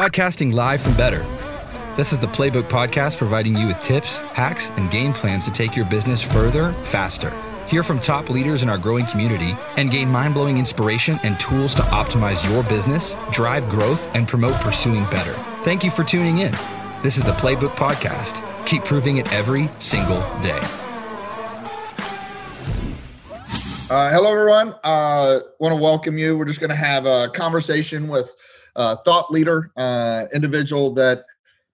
Podcasting live from better. This is the Playbook Podcast, providing you with tips, hacks, and game plans to take your business further, faster. Hear from top leaders in our growing community and gain mind-blowing inspiration and tools to optimize your business, drive growth, and promote pursuing better. Thank you for tuning in. This is the Playbook Podcast. Keep proving it every single day. Hello, everyone. I want to welcome you. We're just going to have a conversation with thought leader, individual that,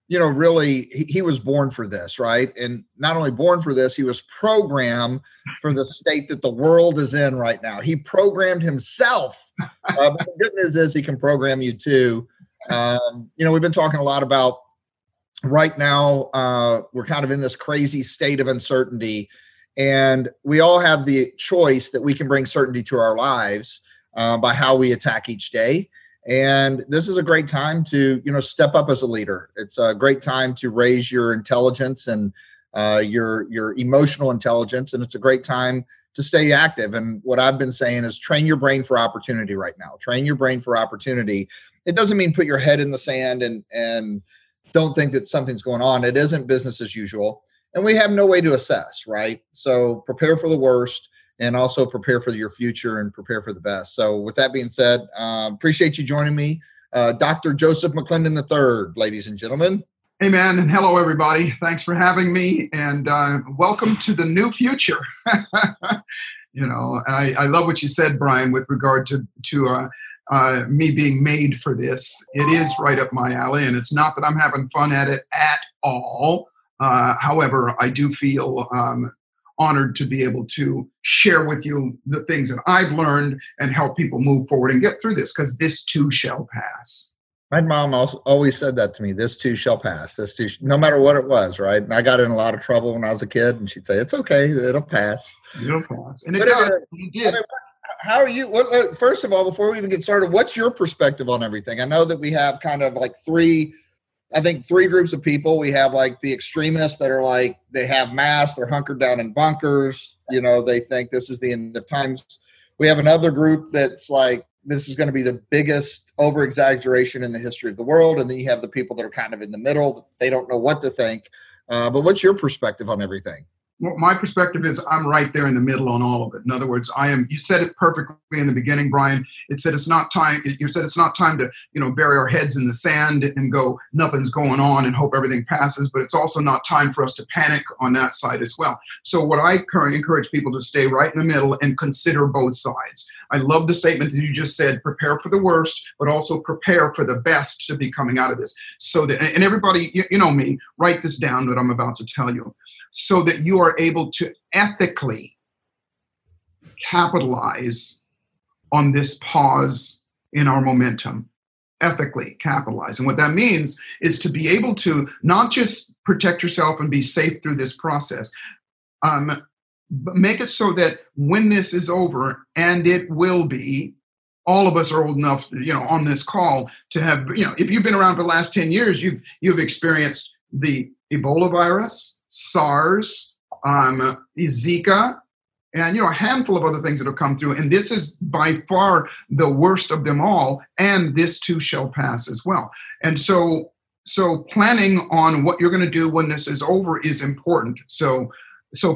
you know, really, he was born for this, right? And not only born for this, he was programmed for the state that the world is in right now. He programmed himself. But the good news is he can program you too. We've been talking a lot about right now, we're kind of in this crazy state of uncertainty, and we all have the choice that we can bring certainty to our lives by how we attack each day. And this is a great time to, you know, step up as a leader. It's a great time to raise your intelligence and your emotional intelligence. And it's a great time to stay active. And what I've been saying is train your brain for opportunity right now. Train your brain for opportunity. It doesn't mean put your head in the sand and don't think that something's going on. It isn't business as usual. And we have no way to assess, right? So prepare for the worst, and also prepare for your future and prepare for the best. So with that being said, appreciate you joining me. Dr. Joseph McClendon III, ladies and gentlemen. Hey, man, and hello, everybody. Thanks for having me, and welcome to the new future. You know, I love what you said, Brian, with regard to me being made for this. It is right up my alley, and it's not that I'm having fun at it at all. However, I do feel honored to be able to share with you the things that I've learned and help people move forward and get through this, because this too shall pass. My mom always said that to me, this too shall pass, no matter what it was, right? And I got in a lot of trouble when I was a kid, and she'd say, it's okay, it'll pass. It'll pass. And it does. It did. I mean, how are you? First of all, before we even get started, what's your perspective on everything? I know that we have kind of like three groups of people. We have like the extremists that are like, they have masks, they're hunkered down in bunkers. You know, they think this is the end of times. We have another group that's like, this is going to be the biggest over-exaggeration in the history of the world. And then you have the people that are kind of in the middle. They don't know what to think. But what's your perspective on everything? Well, my perspective is I'm right there in the middle on all of it. In other words, you said it perfectly in the beginning, Brian. You said it's not time to, you know, bury our heads in the sand and go, nothing's going on and hope everything passes, but it's also not time for us to panic on that side as well. So what I encourage people to stay right in the middle and consider both sides. I love the statement that you just said, prepare for the worst, but also prepare for the best to be coming out of this. So that, and everybody, you know me, write this down what I'm about to tell you, so that you are able to ethically capitalize on this pause in our momentum. Ethically capitalize. And what that means is to be able to not just protect yourself and be safe through this process, but make it so that when this is over, and it will be, all of us are old enough, you know, on this call to have, you know, if you've been around for the last 10 years, you've experienced the Ebola virus, SARS, Zika, and, you know, a handful of other things that have come through. And this is by far the worst of them all. And this too shall pass as well. And so planning on what you're going to do when this is over is important. So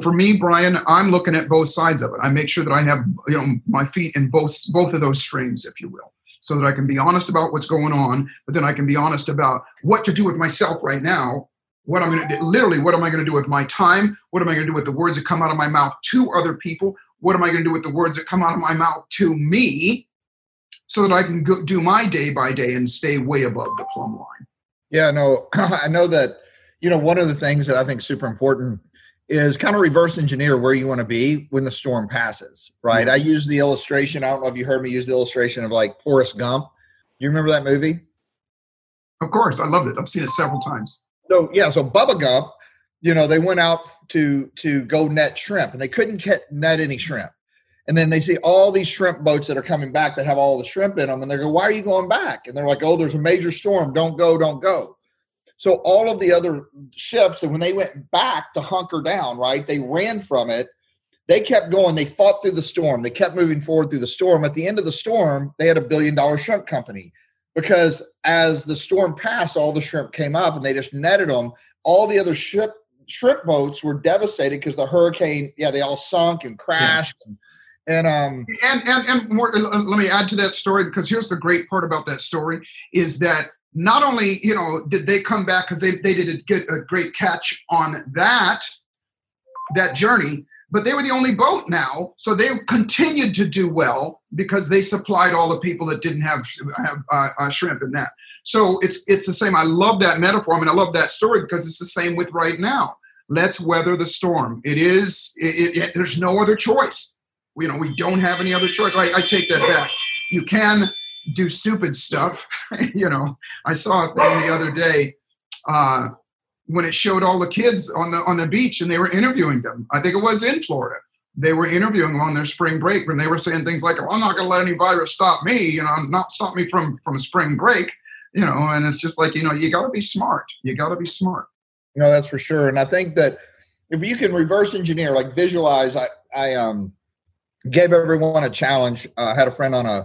for me, Brian, I'm looking at both sides of it. I make sure that I have, you know, my feet in both of those streams, if you will, so that I can be honest about what's going on, but then I can be honest about what to do with myself right now. What I'm going to do, literally, what am I going to do with my time? What am I going to do with the words that come out of my mouth to other people? What am I going to do with the words that come out of my mouth to me, so that I can go do my day by day and stay way above the plumb line? Yeah, no, I know that, you know, one of the things that I think is super important is kind of reverse engineer where you want to be when the storm passes, right? Mm-hmm. I use the illustration. I don't know if you heard me use the illustration of like Forrest Gump. You remember that movie? Of course. I loved it. I've seen it several times. So, yeah, so Bubba Gump, you know, they went out to go net shrimp, and they couldn't net any shrimp. And then they see all these shrimp boats that are coming back that have all the shrimp in them, and they go, why are you going back? And they're like, oh, there's a major storm. Don't go, don't go. So all of the other ships, and when they went back to hunker down, right, they ran from it. They kept going. They fought through the storm. They kept moving forward through the storm. At the end of the storm, they had a $1 billion shrimp company. because as the storm passed, all the shrimp came up and they just netted them. All the other shrimp boats were devastated because the hurricane, they all sunk and crashed. Yeah. And more, let me add to that story, because here's the great part about that story is that not only, you know, did they come back because they did a great catch on that journey, but they were the only boat now. So they continued to do well because they supplied all the people that didn't have shrimp in that. So it's the same. I love that metaphor. I mean, I love that story because it's the same with right now. Let's weather the storm. There's no other choice. You know, we don't have any other choice. I take that back. You can do stupid stuff. You know, I saw a thing the other day when it showed all the kids on the beach and they were interviewing them. I think it was in Florida. They were interviewing them on their spring break when they were saying things like, I'm not going to let any virus stop me, you know, not stop me from spring break, you know, and it's just like, you know, you got to be smart. You got to be smart. You know, that's for sure. And I think that if you can reverse engineer, like visualize, I gave everyone a challenge. I had a friend on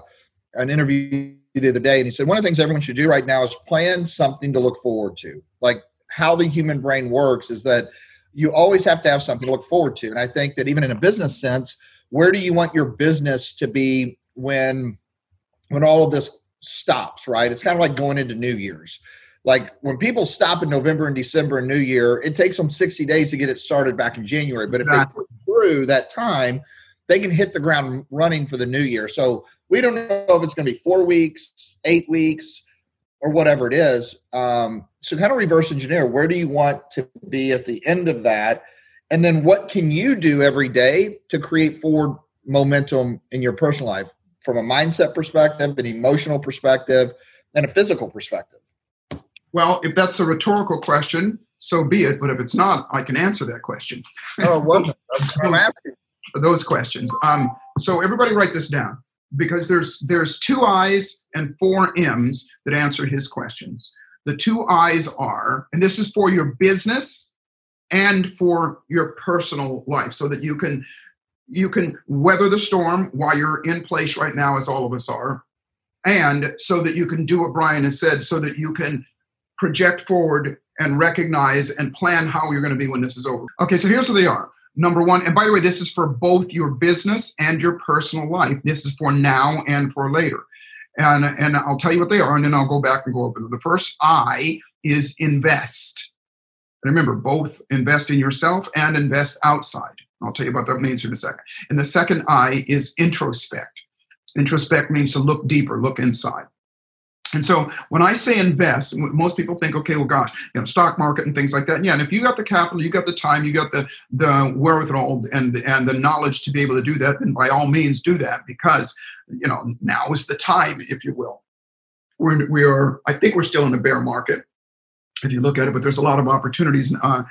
an interview the other day, and he said, one of the things everyone should do right now is plan something to look forward to. Like how the human brain works is that you always have to have something to look forward to. And I think that even in a business sense, where do you want your business to be when all of this stops, right? It's kind of like going into New Year's. Like when people stop in November and December and New Year, it takes them 60 days to get it started back in January. But if they put through that time, they can hit the ground running for the new year. So we don't know if it's going to be 4 weeks, 8 weeks, or whatever it is. So kind of reverse engineer, where do you want to be at the end of that? And then what can you do every day to create forward momentum in your personal life from a mindset perspective, an emotional perspective, and a physical perspective? Well, if that's a rhetorical question, so be it. But if it's not, I can answer that question. Oh, well, I'm asking. Those questions. So everybody write this down, because there's two I's and four M's that answer his questions. The two I's are, and this is for your business and for your personal life, so that you can weather the storm while you're in place right now, as all of us are, and so that you can do what Brian has said, so that you can project forward and recognize and plan how you're going to be when this is over. Okay, so here's what they are. Number one, and by the way, this is for both your business and your personal life. This is for now and for later. And I'll tell you what they are, and then I'll go back and go over them. The first I is invest. And remember, both invest in yourself and invest outside. I'll tell you about that means in a second. And the second I is introspect. Introspect means to look deeper, look inside. And so when I say invest, most people think, okay, well, gosh, you know, stock market and things like that. Yeah, and if you got the capital, you got the time, you got the wherewithal and the knowledge to be able to do that, then by all means do that, because, you know, now is the time, if you will. We are, I think we're still in a bear market, if you look at it, but there's a lot of opportunities that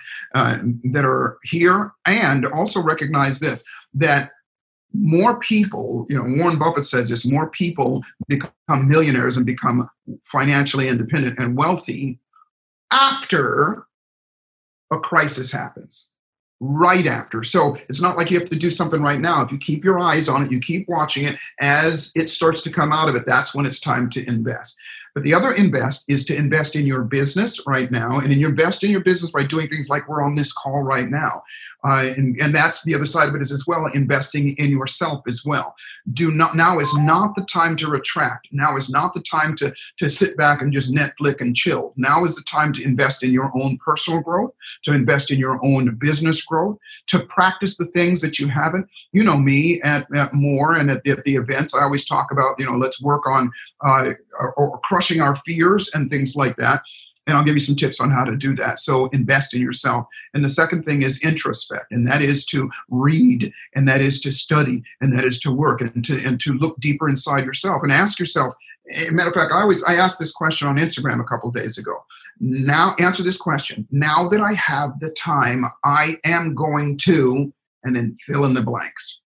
are here. And also recognize this, that more people, you know, Warren Buffett says this, more people become millionaires and become financially independent and wealthy after a crisis happens, right after. So it's not like you have to do something right now. If you keep your eyes on it, you keep watching it, as it starts to come out of it, that's when it's time to invest. But the other invest is to invest in your business right now, and invest in your business by doing things like we're on this call right now. And that's the other side of it is as well, investing in yourself as well. Now is not the time to retract. Now is not the time to sit back and just Netflix and chill. Now is the time to invest in your own personal growth, to invest in your own business growth, to practice the things that you haven't. You know me at Moore and at the events, I always talk about, you know, let's work on or crushing our fears and things like that. And I'll give you some tips on how to do that. So invest in yourself. And the second thing is introspect. And that is to read. And that is to study. And that is to work and to look deeper inside yourself and ask yourself. As a matter of fact, I asked this question on Instagram a couple of days ago. Now answer this question. Now that I have the time, I am going to, and then fill in the blanks.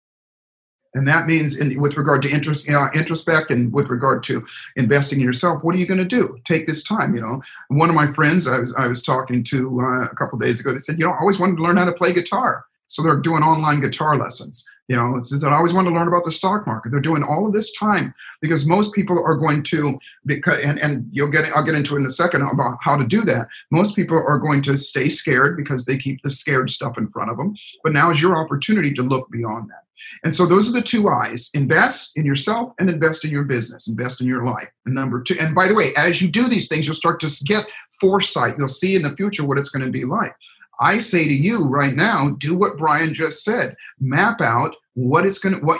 And that means with regard to introspect and with regard to investing in yourself, what are you going to do? Take this time, you know. One of my friends I was talking to a couple of days ago, they said, you know, I always wanted to learn how to play guitar. So they're doing online guitar lessons. You know, they always want to learn about the stock market. They're doing all of this time because most people are going to, I'll get into it in a second about how to do that. Most people are going to stay scared because they keep the scared stuff in front of them. But now is your opportunity to look beyond that. And so those are the two I's: invest in yourself and invest in your business, invest in your life. And number two, and by the way, as you do these things, you'll start to get foresight. You'll see in the future what it's going to be like. I say to you right now, do what Brian just said. Map out what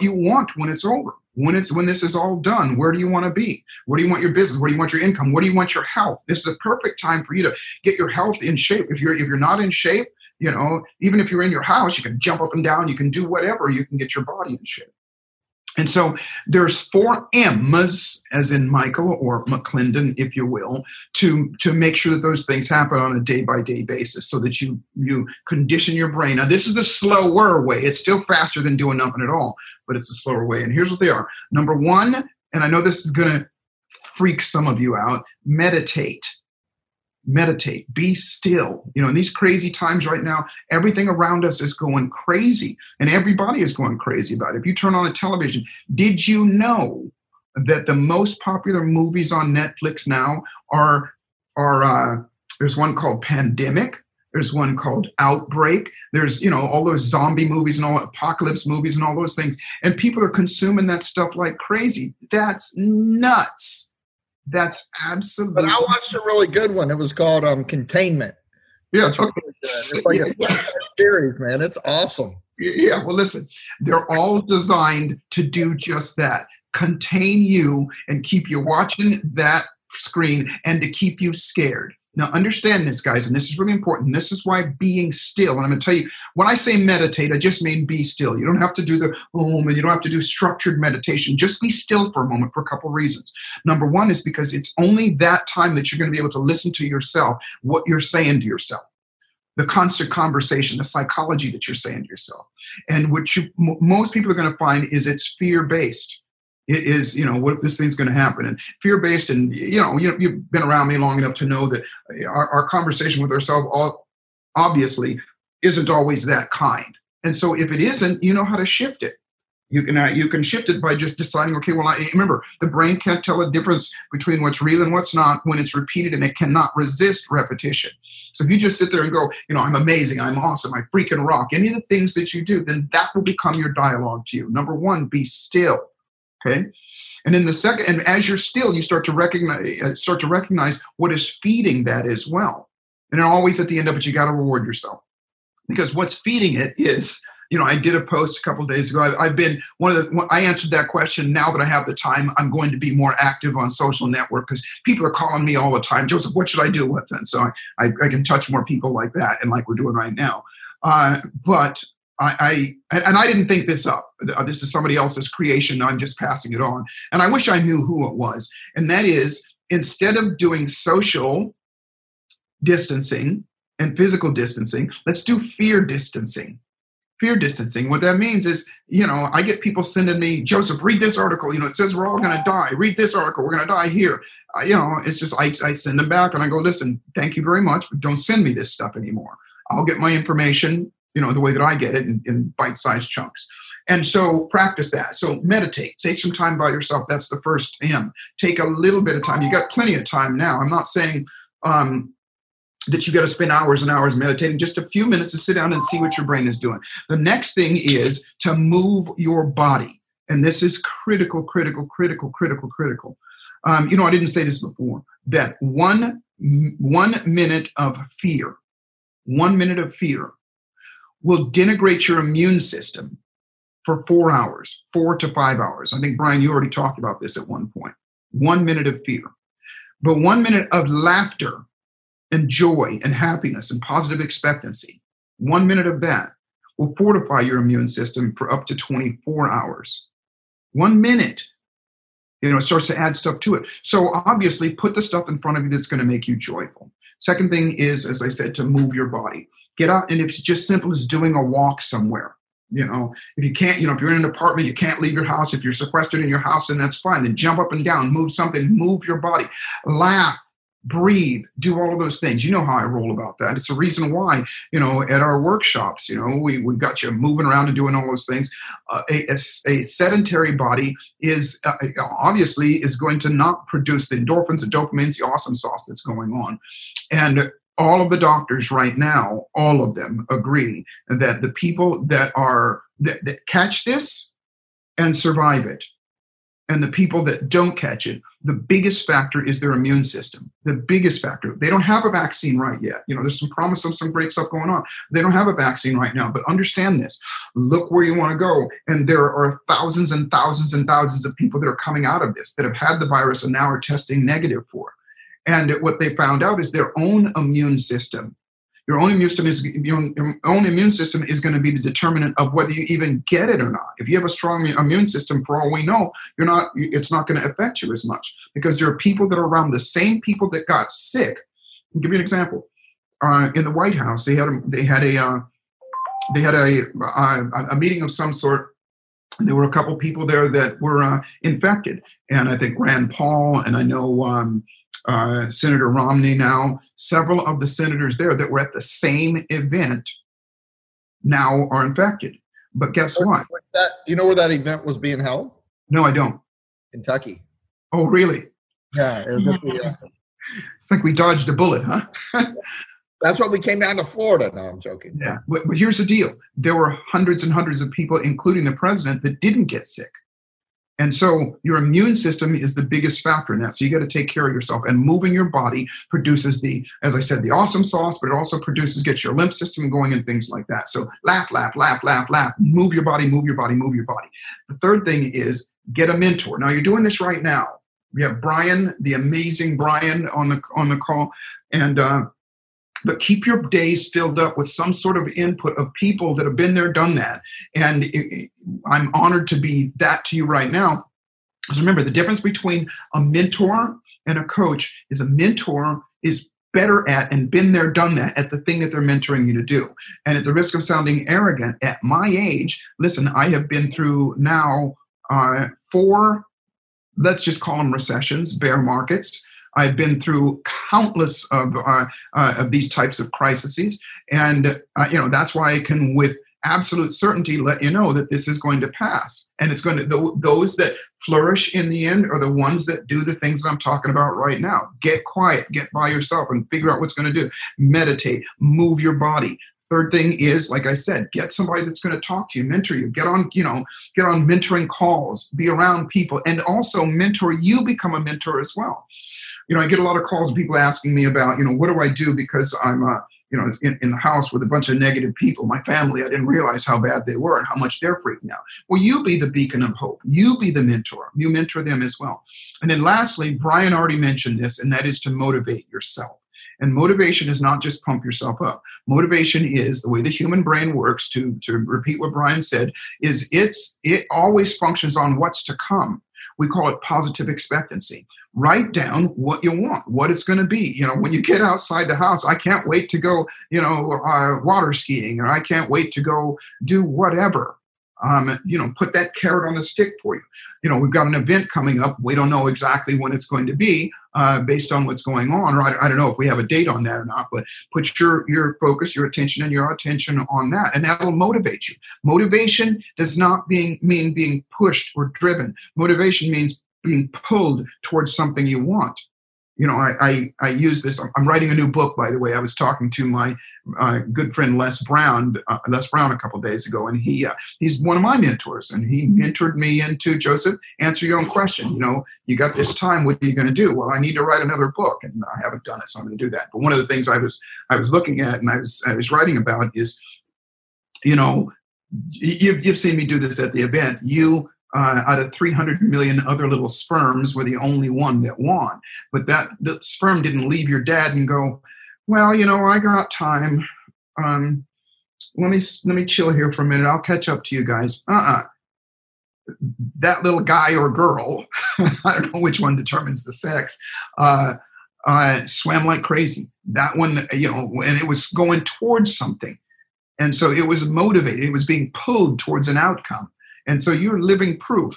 you want when it's over. When this is all done, where do you want to be? What do you want your business? What do you want your income? What do you want your health? This is the perfect time for you to get your health in shape. If you're not in shape, you know, even if you're in your house, you can jump up and down, you can do whatever, you can get your body in shape. And so there's four M's, as in Michael or McClendon, if you will, to make sure that those things happen on a day-by-day basis so that you condition your brain. Now, this is the slower way. It's still faster than doing nothing at all, but it's a slower way. And here's what they are. Number one, and I know this is going to freak some of you out, meditate. Meditate, be still. You know, in these crazy times right now, everything around us is going crazy and everybody is going crazy about it. If you turn on the television, did you know that the most popular movies on Netflix now are there's one called Pandemic, there's one called Outbreak, there's, you know, all those zombie movies and all apocalypse movies and all those things. And people are consuming that stuff like crazy. That's nuts. That's absolutely. But I watched a really good one. It was called Containment. Yeah, it's okay. Really good. It's like a series, man. It's awesome. Yeah. Well, listen, they're all designed to do just that: contain you and keep you watching that screen and to keep you scared. Now, understand this, guys, and this is really important. This is why being still, and I'm going to tell you, when I say meditate, I just mean be still. You don't have to do the om, and you don't have to do structured meditation. Just be still for a moment for a couple reasons. Number one is because it's only that time that you're going to be able to listen to yourself, what you're saying to yourself, the constant conversation, the psychology that you're saying to yourself. And what most people are going to find is it's fear-based. It is, you know, what if this thing's going to happen? And fear-based, and, you know, you've been around me long enough to know that our conversation with ourselves obviously isn't always that kind. And so if it isn't, you know how to shift it. You can shift it by just deciding, okay, well, remember, the brain can't tell a difference between what's real and what's not when it's repeated, and it cannot resist repetition. So if you just sit there and go, you know, I'm amazing, I'm awesome, I freaking rock, any of the things that you do, then that will become your dialogue to you. Number one, be still. Okay, and in the second, and as you're still, you start to recognize what is feeding that as well. And always at the end of it, you got to reward yourself, because what's feeding it is, you know, I did a post a couple of days ago. I've been I answered that question. Now that I have the time, I'm going to be more active on social network because people are calling me all the time. Joseph, what should I do with it? So I can touch more people like that and like we're doing right now. But I didn't think this up. This is somebody else's creation. I'm just passing it on. And I wish I knew who it was. And that is, instead of doing social distancing and physical distancing, let's do fear distancing. Fear distancing. What that means is, you know, I get people sending me, Joseph, read this article. You know, it says we're all going to die. Read this article. We're going to die here. You know, it's just I send them back and I go, listen, thank you very much, but don't send me this stuff anymore. I'll get my information, you know, the way that I get it in bite-sized chunks. And so practice that. So meditate. Take some time by yourself. That's the first M. Take a little bit of time. You got plenty of time now. I'm not saying that you got to spend hours and hours meditating. Just a few minutes to sit down and see what your brain is doing. The next thing is to move your body. And this is critical. You know, I didn't say this before, that one minute of fear will denigrate your immune system for 4 hours, 4 to 5 hours. I think, Brian, you already talked about this at one point. 1 minute of fear. But 1 minute of laughter and joy and happiness and positive expectancy, 1 minute of that will fortify your immune system for up to 24 hours. 1 minute, you know, it starts to add stuff to it. So obviously put the stuff in front of you that's going to make you joyful. Second thing is, as I said, to move your body. Get out, and if it's just simple as doing a walk somewhere, you know, if you can't, you know, if you're in an apartment, you can't leave your house. If you're sequestered in your house, then that's fine. Then jump up and down, move something, move your body, laugh, breathe, do all of those things. You know how I roll about that. It's the reason why, you know, at our workshops, you know, we've got you moving around and doing all those things. A sedentary body is obviously is going to not produce the endorphins, the dopamines, the awesome sauce that's going on. And all of the doctors right now, all of them agree that the people that catch this and survive it, and the people that don't catch it, the biggest factor is their immune system. The biggest factor. They don't have a vaccine right yet. You know, there's some promise of some great stuff going on. They don't have a vaccine right now, but understand this. Look where you want to go. And there are thousands and thousands and thousands of people that are coming out of this that have had the virus and now are testing negative for it. And what they found out is their own immune system. Your own immune system is going to be the determinant of whether you even get it or not. If you have a strong immune system, for all we know, it's not going to affect you as much, because there are people that are around the same people that got sick. I'll give you an example. In the White House, they had a meeting of some sort. There were a couple people there that were infected, and I think Rand Paul, and I know Senator Romney now, several of the senators there that were at the same event now are infected. But guess what? You know where that event was being held? No, I don't. Kentucky. Oh, really? Yeah. It's like we dodged a bullet, huh? That's why we came down to Florida. No, I'm joking. Yeah. But here's the deal. There were hundreds and hundreds of people, including the president, that didn't get sick. And so your immune system is the biggest factor in that. So you got to take care of yourself, and moving your body produces the, as I said, the awesome sauce, but it also gets your lymph system going and things like that. So laugh, laugh, laugh, laugh, laugh, move your body, move your body, move your body. The third thing is get a mentor. Now you're doing this right now. We have Brian, the amazing Brian on the call. And, but keep your days filled up with some sort of input of people that have been there, done that. And I'm honored to be that to you right now. Because remember, the difference between a mentor and a coach is a mentor is better at and been there, done that at the thing that they're mentoring you to do. And at the risk of sounding arrogant, at my age, listen, I have been through now 4, let's just call them recessions, bear markets. I've been through countless of these types of crises, and you know, that's why I can with absolute certainty let you know that this is going to pass, and it's going to those that flourish in the end are the ones that do the things that I'm talking about right now. Get quiet, get by yourself, and figure out what's going to do. Meditate, move your body. Third thing is, like I said, get somebody that's going to talk to you, mentor you, get on mentoring calls, be around people, and also mentor you, become a mentor as well. You know, I get a lot of calls of people asking me about, you know, what do I do because I'm, you know, in the house with a bunch of negative people, my family, I didn't realize how bad they were and how much they're freaking out. Well, you be the beacon of hope. You be the mentor. You mentor them as well. And then lastly, Brian already mentioned this, and that is to motivate yourself. And motivation is not just pump yourself up. Motivation is the way the human brain works, to repeat what Brian said, is it always functions on what's to come. We call it positive expectancy. Write down what you want, what it's going to be. You know, when you get outside the house, I can't wait to go, you know, water skiing, or I can't wait to go do whatever. You know, put that carrot on the stick for you. You know, we've got an event coming up. We don't know exactly when it's going to be based on what's going on. Or I don't know if we have a date on that or not, but put your focus, your attention, and your attention on that. And that will motivate you. Motivation does not mean being pushed or driven. Motivation means being pulled towards something you want. You know, I use this. I'm writing a new book, by the way. I was talking to my good friend Les Brown a couple of days ago, and he's one of my mentors, and he mentored me into, Joseph, answer your own question. You know, you got this time. What are you going to do? Well, I need to write another book, and I haven't done it, so I'm going to do that. But one of the things I was looking at, and I was writing about is, you know, you've seen me do this at the event. You. Out of 300 million other little sperms were the only one that won. But that sperm didn't leave your dad and go, well, you know, I got time. Let me chill here for a minute. I'll catch up to you guys. That little guy or girl, I don't know which one determines the sex, swam like crazy. That one, you know, and it was going towards something. And so it was motivated. It was being pulled towards an outcome. And so you're living proof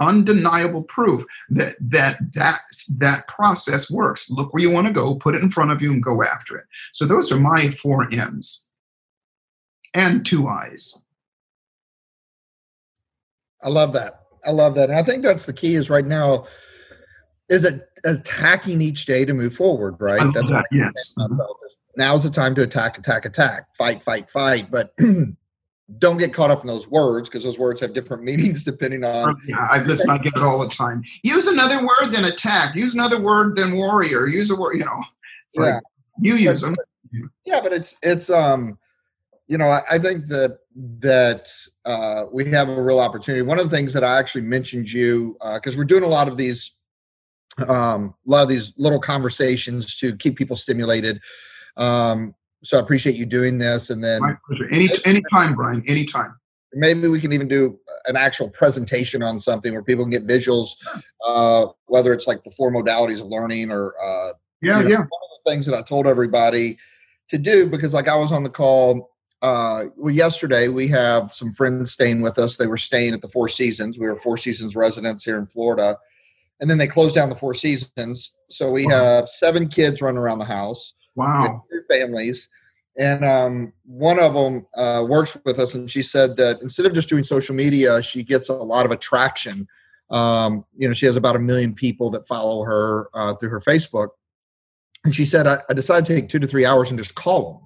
undeniable proof that process works. Look where you want to go, put it in front of you, and go after it. So those are my 4 M's and 2 I's. I love that. I love that. And I think that's the key is right now is attacking each day to move forward, right? I love that. Yes. Now's the time to attack, fight. But don't get caught up in those words because those words have different meanings depending on. Yeah, I get it all the time. Use another word than attack. Use another word than warrior. Use a word, you know. It's yeah. Like you use them. Yeah, but it's you know, I think that we have a real opportunity. One of the things that I actually mentioned you because we're doing a lot of these little conversations to keep people stimulated. So I appreciate you doing this. And then anytime, Brian, anytime. Maybe we can even do an actual presentation on something where people can get visuals, whether it's like the 4 modalities of learning or one of the things that I told everybody to do, because like I was on the call yesterday, we have some friends staying with us. They were staying at the Four Seasons. We were Four Seasons residents here in Florida. And then they closed down the Four Seasons. So we have 7 kids running around the house. Wow. 2 families. And one of them works with us, and she said that instead of just doing social media, she gets a lot of attraction. You know, she has about 1 million people that follow her through her Facebook. And she said, I decided to take 2 to 3 hours and just call them,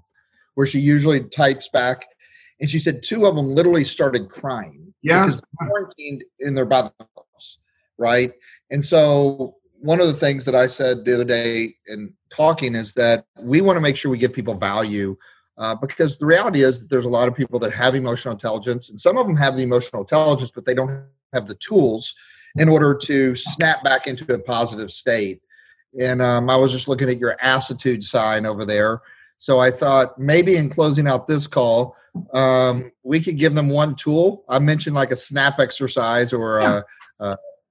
where she usually types back. And she said 2 of them literally started crying. Yeah. Because they're quarantined in their by themselves, right? And so one of the things that I said the other day in talking is that we want to make sure we give people value because the reality is that there's a lot of people that have emotional intelligence, and some of them have the emotional intelligence, but they don't have the tools in order to snap back into a positive state. And I was just looking at your attitude sign over there. So I thought maybe in closing out this call, we could give them one tool. I mentioned like a snap exercise or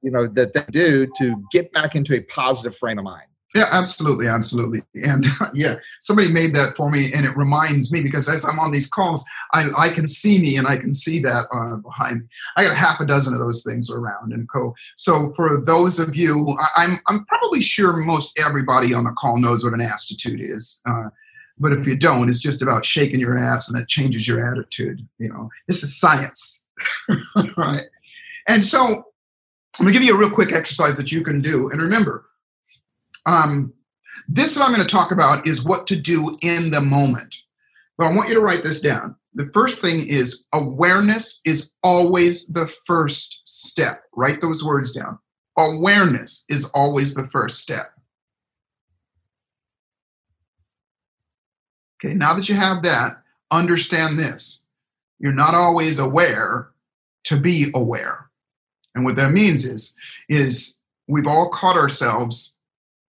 you know, that they do to get back into a positive frame of mind. Yeah, absolutely. Absolutely. And yeah, somebody made that for me, and it reminds me because as I'm on these calls, I can see me and I can see that behind me. I got 6 of those things around and co. So for those of you, I'm probably sure most everybody on the call knows what an attitude is. But if you don't, it's just about shaking your ass and that changes your attitude. You know, this is science. Right. And so, I'm going to give you a real quick exercise that you can do. And remember, this that I'm going to talk about is what to do in the moment. But I want you to write this down. The first thing is awareness is always the first step. Write those words down. Awareness is always the first step. Okay, now that you have that, understand this. You're not always aware to be aware. And what that means is we've all caught ourselves.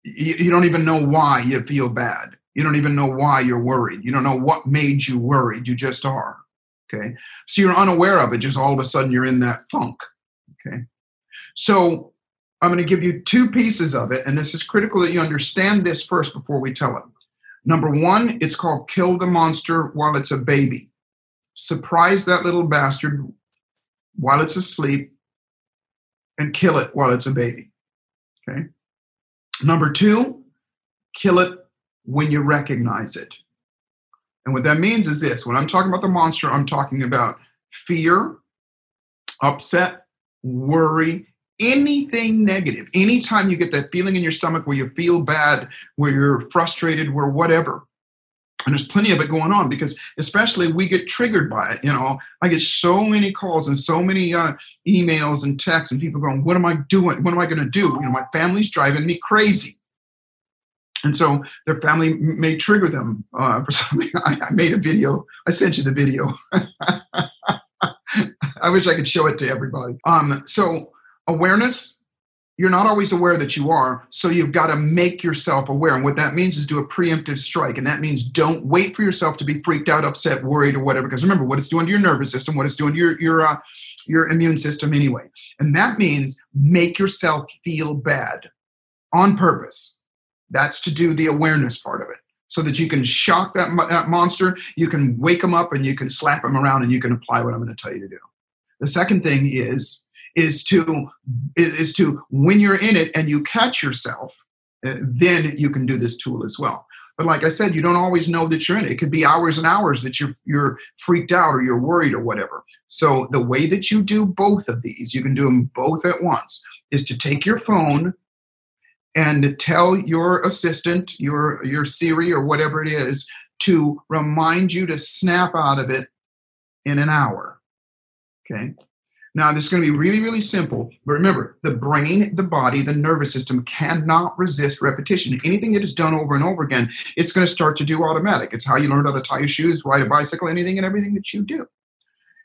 You don't even know why you feel bad. You don't even know why you're worried. You don't know what made you worried. You just are. Okay. So you're unaware of it. Just all of a sudden you're in that funk. Okay. So I'm going to give you 2 pieces of it. And this is critical that you understand this first before we tell it. Number 1, it's called kill the monster while it's a baby. Surprise that little bastard while it's asleep. And kill it while it's a baby, okay? Number 2, kill it when you recognize it. And what that means is this. When I'm talking about the monster, I'm talking about fear, upset, worry, anything negative. Anytime you get that feeling in your stomach where you feel bad, where you're frustrated, where whatever. And there's plenty of it going on because especially we get triggered by it. You know, I get so many calls and so many emails and texts and people going, what am I doing? What am I going to do? You know, my family's driving me crazy. And so their family may trigger them for something. I made a video. I sent you the video. I wish I could show it to everybody. So awareness. You're not always aware that you are, so you've got to make yourself aware. And what that means is do a preemptive strike. And that means don't wait for yourself to be freaked out, upset, worried, or whatever. Because remember, what it's doing to your nervous system, what it's doing to your immune system anyway. And that means make yourself feel bad on purpose. That's to do the awareness part of it. So that you can shock that monster, you can wake them up, and you can slap them around, and you can apply what I'm going to tell you to do. The second thing is is to when you're in it and you catch yourself, then you can do this tool as well. But like I said, you don't always know that you're in it. It could be hours and hours that you're freaked out or you're worried or whatever. So the way that you do both of these, you can do them both at once, is to take your phone and tell your assistant, your Siri or whatever it is, to remind you to snap out of it in an hour. Okay. Now, this is going to be really, really simple. But remember, the brain, the body, the nervous system cannot resist repetition. Anything that is done over and over again, it's going to start to do automatic. It's how you learned how to tie your shoes, ride a bicycle, anything and everything that you do.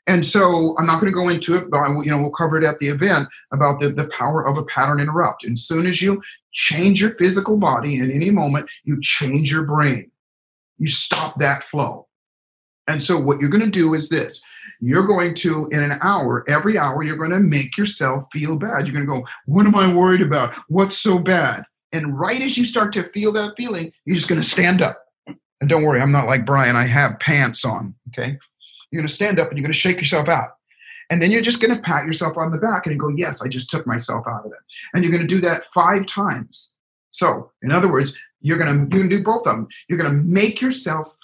And so I'm not going to go into it, but we'll cover it at the event about the power of a pattern interrupt. And as soon as you change your physical body in any moment, you change your brain. You stop that flow. And so what you're going to do is this. You're going to, in an hour, every hour, you're going to make yourself feel bad. You're going to go, what am I worried about? What's so bad? And right as you start to feel that feeling, you're just going to stand up. And don't worry, I'm not like Brian. I have pants on, okay? You're going to stand up and you're going to shake yourself out. And then you're just going to pat yourself on the back and go, yes, I just took myself out of it. And you're going to do that 5 times. So, in other words, you're going to do both of them. You're going to make yourself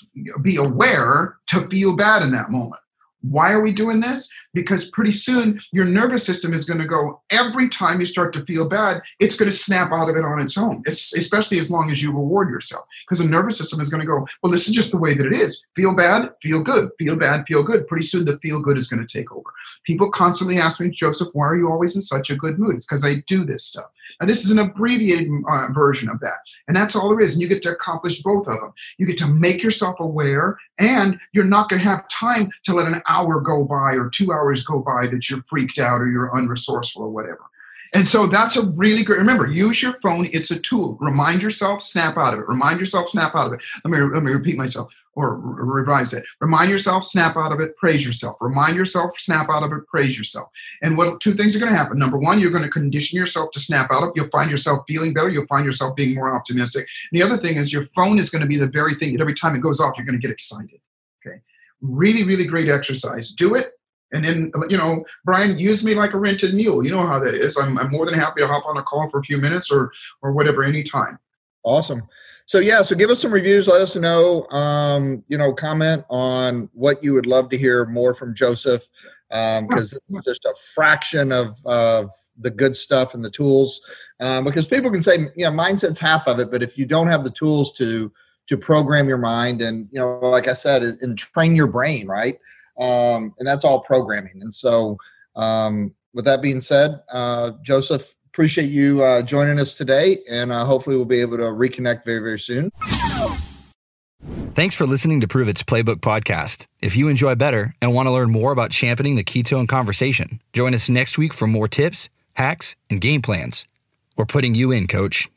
be aware to feel bad in that moment. Why are we doing this? Because pretty soon your nervous system is going to go, every time you start to feel bad, it's going to snap out of it on its own, especially as long as you reward yourself. Because the nervous system is going to go, well, this is just the way that it is. Feel bad, feel good, feel bad, feel good. Pretty soon the feel good is going to take over. People constantly ask me, Joseph, why are you always in such a good mood? It's because I do this stuff. And this is an abbreviated version of that. And that's all there is. And you get to accomplish both of them. You get to make yourself aware, and you're not going to have time to let an hour go by or 2 hours go by that you're freaked out or you're unresourceful or whatever. And so that's a really great, remember, use your phone. It's a tool. Remind yourself, snap out of it. Remind yourself, snap out of it. Let me repeat myself or revise it. Remind yourself, snap out of it, praise yourself. Remind yourself, snap out of it, praise yourself. And what 2 things are going to happen. Number 1, you're going to condition yourself to snap out of it. You'll find yourself feeling better. You'll find yourself being more optimistic. And the other thing is your phone is going to be the very thing that every time it goes off, you're going to get excited. Okay. Really, really great exercise. Do it. And then, Brian, use me like a rented mule. You know how that is. I'm more than happy to hop on a call for a few minutes or whatever, anytime. Awesome. So give us some reviews. Let us know, comment on what you would love to hear more from Joseph, because this is just a fraction of the good stuff and the tools, because people can say, mindset's half of it. But if you don't have the tools to program your mind and, like I said, and train your brain, right? And that's all programming. And so with that being said, Joseph, appreciate you joining us today, and hopefully we'll be able to reconnect very, very soon. Thanks for listening to Prove It's Playbook podcast. If you enjoy better and want to learn more about championing the ketone conversation, join us next week for more tips, hacks, and game plans. We're putting you in, coach.